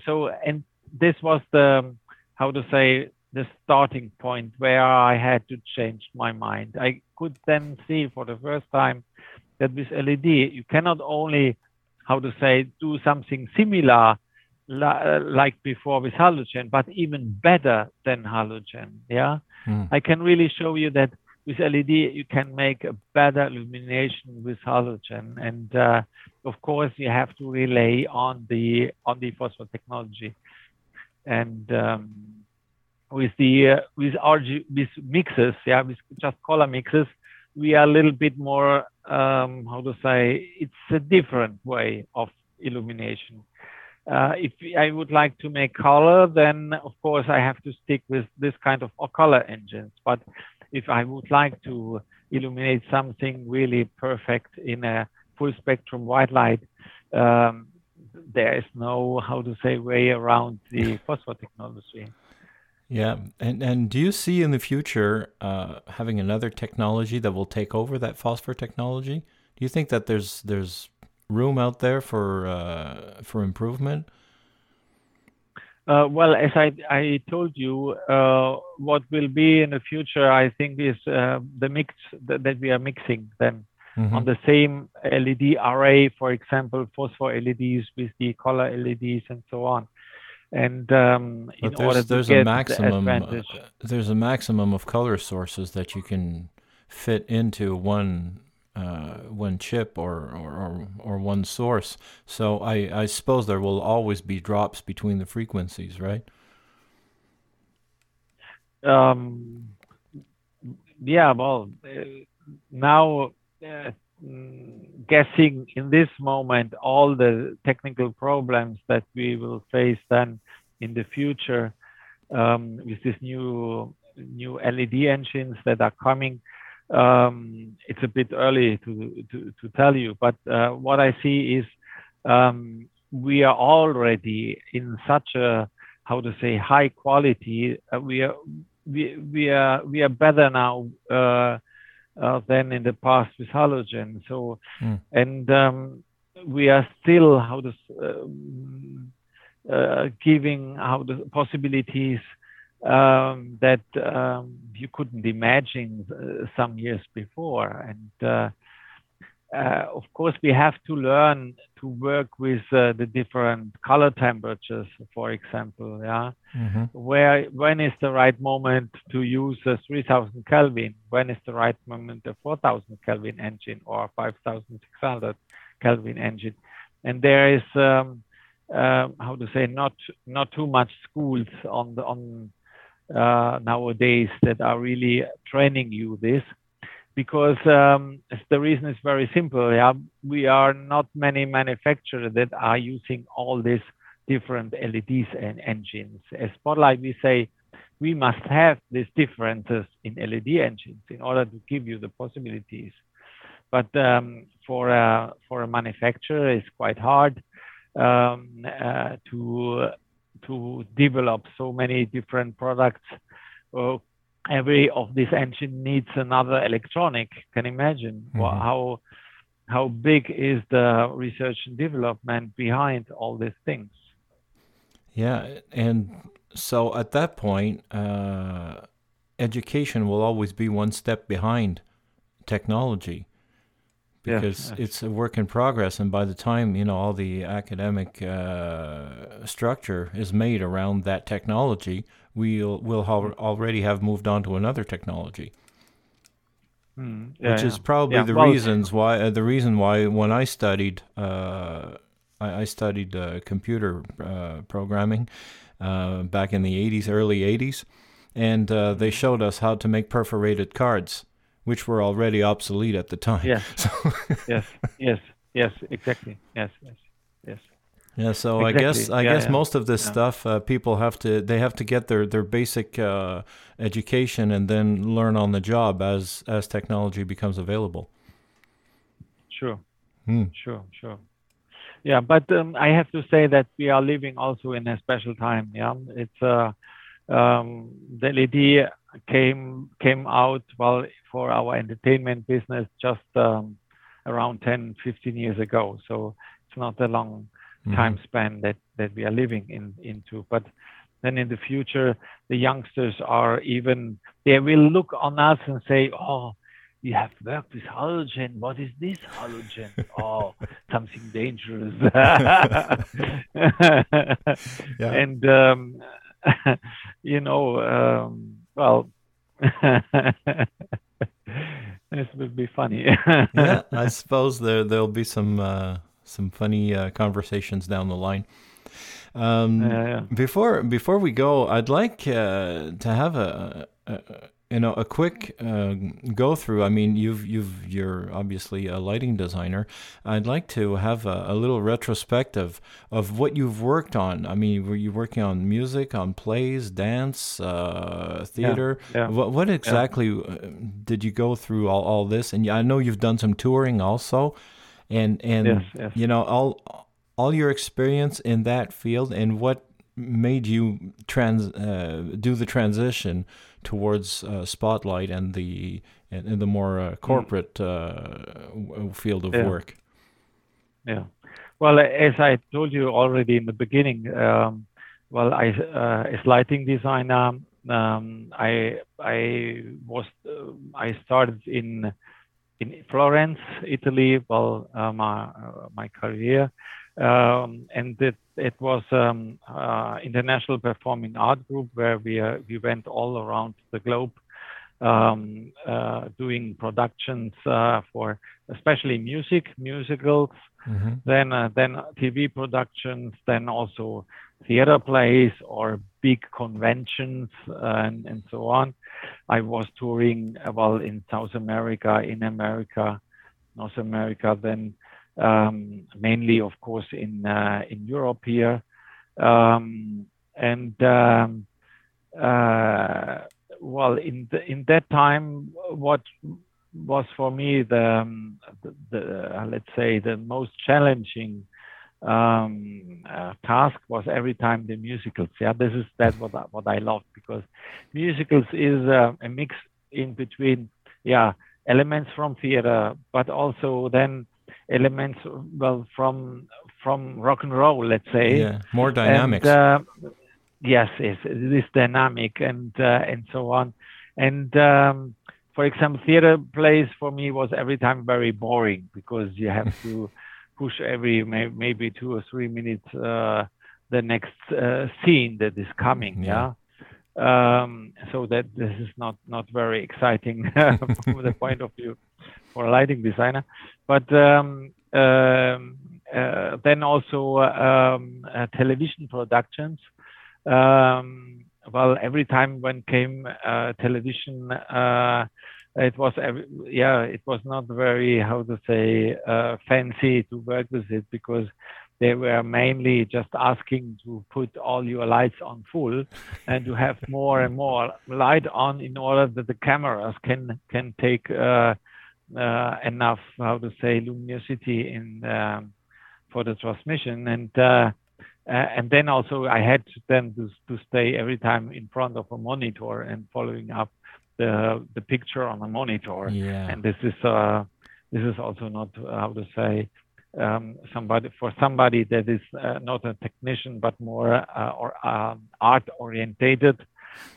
so this was the starting point where I had to change my mind. I could then see for the first time that with LED, you cannot only, do something similar like before with halogen, but even better than halogen. I can really show you that with LED, you can make a better illumination with halogen. And of course, you have to rely on the phosphor technology. And with RGB, with mixes, with just color mixes, we are a little bit more, it's a different way of illumination. If I would like to make color, then of course I have to stick with this kind of color engines. But if I would like to illuminate something really perfect in a full spectrum white light, there is no, way around the phosphor technology. Yeah, and do you see in the future having another technology that will take over that phosphor technology? Do you think that there's room out there for improvement? As I told you, what will be in the future, I think, is the mix that we are mixing them on the same LED array, for example, phosphor LEDs with the color LEDs and so on. And there's a maximum of color sources that you can fit into one chip or one source. So I suppose there will always be drops between the frequencies, right? Now guessing in this moment all the technical problems that we will face then in the future with these new LED engines that are coming, it's a bit early to tell you. But what I see is we are already in such a high quality. We are better now. Than in the past with halogen. So, and we are still giving the possibilities that you couldn't imagine some years before. And of course, we have to learn to work with the different color temperatures, for example. When is the right moment to use a 3000 Kelvin? When is the right moment a 4000 Kelvin engine or 5600 Kelvin engine? And there is not too much schools on nowadays that are really training you this. Because the reason is very simple. We are not many manufacturers that are using all these different LEDs and engines. As Spotlight, we say we must have these differences in LED engines in order to give you the possibilities. But for a manufacturer, it's quite hard to develop so many different products. Every of this engine needs another electronic. Can imagine how big is the research and development behind all these things? Yeah, and so at that point, education will always be one step behind technology, because it's a work in progress. And by the time, you know, all the academic structure is made around that technology, we'll already have moved on to another technology. Which is probably the reason why when I studied computer programming back in the 80s, early 80s, and they showed us how to make perforated cards, which were already obsolete at the time. Yes, so yes, exactly. Yes. Yeah, so exactly. I guess most of this stuff people have to get their basic education and then learn on the job as technology becomes available. Sure. Yeah, but I have to say that we are living also in a special time. Yeah, it's the LED came out for our entertainment business just around 10, 15 years ago. So it's not a long time span that we are living into. But then in the future, the youngsters they will look on us and say, oh, you have worked with halogen. What is this halogen? Oh, something dangerous. And, well, this would be funny. Yeah, I suppose there'll be some funny conversations down the line. Before we go, I'd like to have a quick go through. I mean, you're obviously a lighting designer. I'd like to have a little retrospective of what you've worked on. I mean, were you working on music, on plays, dance, theater? Yeah. What exactly did you go through all this? And I know you've done some touring also, and you know, all your experience in that field and what made you do the transition towards Spotlight and the more corporate field of work. Yeah. Well, as I told you already in the beginning, as lighting designer, I started in Florence, Italy. Well, my career. And it was international performing art group where we went all around the globe doing productions for especially musicals, then TV productions, then also theater plays or big conventions and so on. I was touring in South America, in America, North America, then. Mainly, of course, in Europe here, in that time, what was for me the let's say the most challenging task was every time the musicals. Yeah, what I loved, because musicals is a mix in between elements from theater, but also then. Elements from rock and roll, let's say. Yeah, more dynamics. And, yes, it is dynamic and so on. And for example, theater plays for me was every time very boring because you have to push every maybe 2 or 3 minutes the next scene that is coming. Yeah. So that this is not very exciting from the point of view for a lighting designer. But then also television productions. Every time when came television, it was not very fancy to work with it because they were mainly just asking to put all your lights on full and to have more and more light on in order that the cameras can take enough, how to say, luminosity in for the transmission. And then also I had them to stay every time in front of a monitor and following up the picture on a monitor. Yeah. And this is also not, how to say, somebody that is not a technician but more art orientated,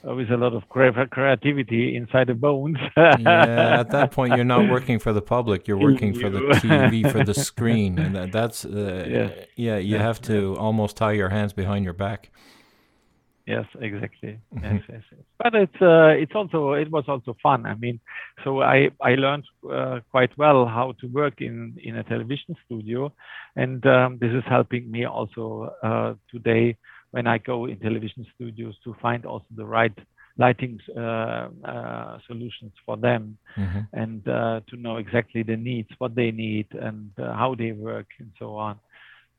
with a lot of creativity inside the bones. Yeah, at that point you're not working for the public, you're working for the TV, for the screen, and that's you have to almost tie your hands behind your back. Yes, exactly. Yes. But it was also fun. I mean, so I learned quite well how to work in a television studio, and this is helping me also today when I go in television studios to find also the right lighting solutions for them, and to know exactly the needs, what they need, and how they work, and so on.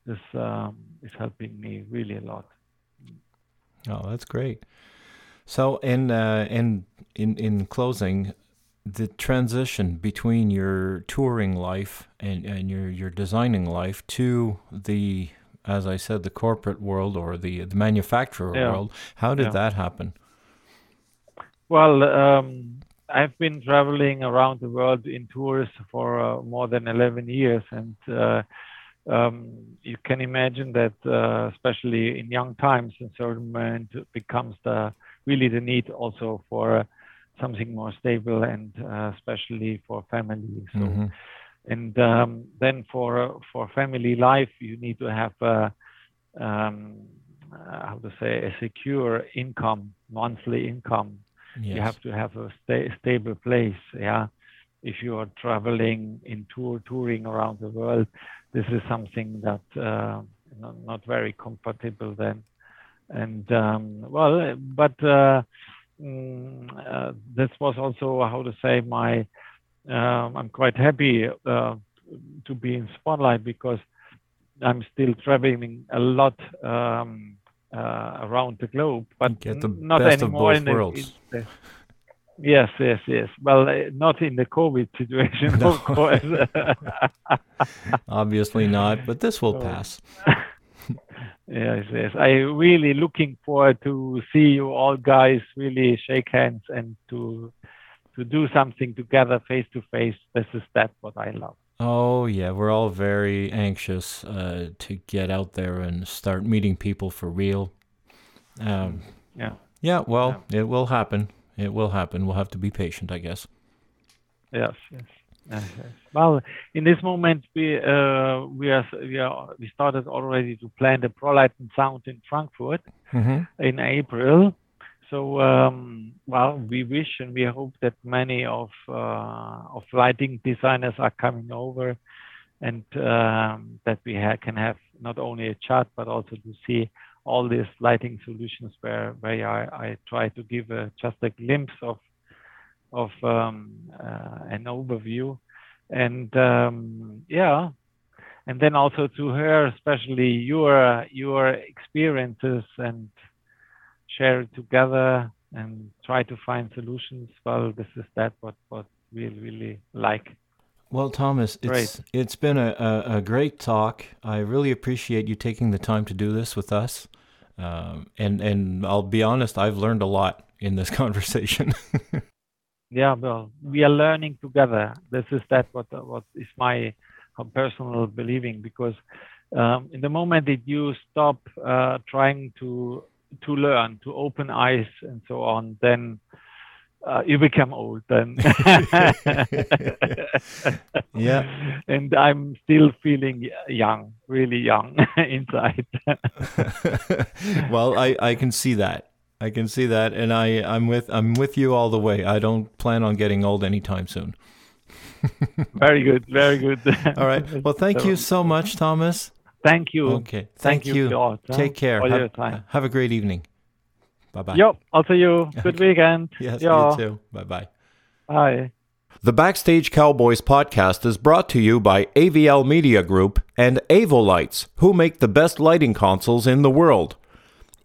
This is helping me really a lot. Oh, that's great. So in closing, the transition between your touring life and your designing life to the, as I said, the corporate world or the manufacturer world, how did that happen? Well, I've been traveling around the world in tours for more than 11 years, and you can imagine that, especially in young times, ensoulment becomes really the need also for something more stable, and especially for family. So, and then for family life, you need to have a secure income, monthly income. Yes. You have to have a stable place. Yeah, if you are traveling in touring around the world. This is something that not very compatible then, and this was also my. I'm quite happy to be in Spotlight because I'm still traveling a lot around the globe, but get the not best anymore of both worlds. Yes. Well, not in the COVID situation, no. Of course. Obviously not, but this will pass. Yes. I really looking forward to see you all guys really shake hands and to do something together face to face. That's what I love. Oh, yeah. We're all very anxious to get out there and start meeting people for real. It will happen. It will happen. We'll have to be patient, I guess. Yes. Well, in this moment, we started already to plan the Prolight and Sound in Frankfurt in April. So, we wish and we hope that many of lighting designers are coming over, and that we can have not only a chat but also to see all these lighting solutions where I try to give just a glimpse of an overview, and and then also to hear especially your experiences and share it together and try to find solutions. Well, this is what we really like. Well, Thomas, it's been a great talk. I really appreciate you taking the time to do this with us. And I'll be honest, I've learned a lot in this conversation. Well, we are learning together. This is what is my personal believing, because in the moment that you stop trying to learn, to open eyes and so on, then you become old then. Yeah. And I'm still feeling young, really young inside. Well, I can see that. I can see that, and I'm with you all the way. I don't plan on getting old anytime soon. Very good. All right. Well, thank you so much, Thomas. Thank you. Okay. Thank you. God, take care. All your time. Have a great evening. Bye-bye. Yep, also you. Good weekend. Yes, you too. Bye-bye. Bye. The Backstage Cowboys podcast is brought to you by AVL Media Group and Avolites, who make the best lighting consoles in the world.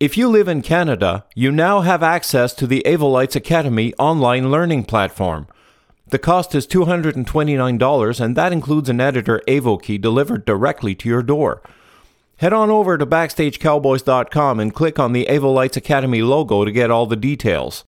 If you live in Canada, you now have access to the Avolites Academy online learning platform. The cost is $229, and that includes an editor AvoKey delivered directly to your door. Head on over to BackstageCowboys.com and click on the Avolites Academy logo to get all the details.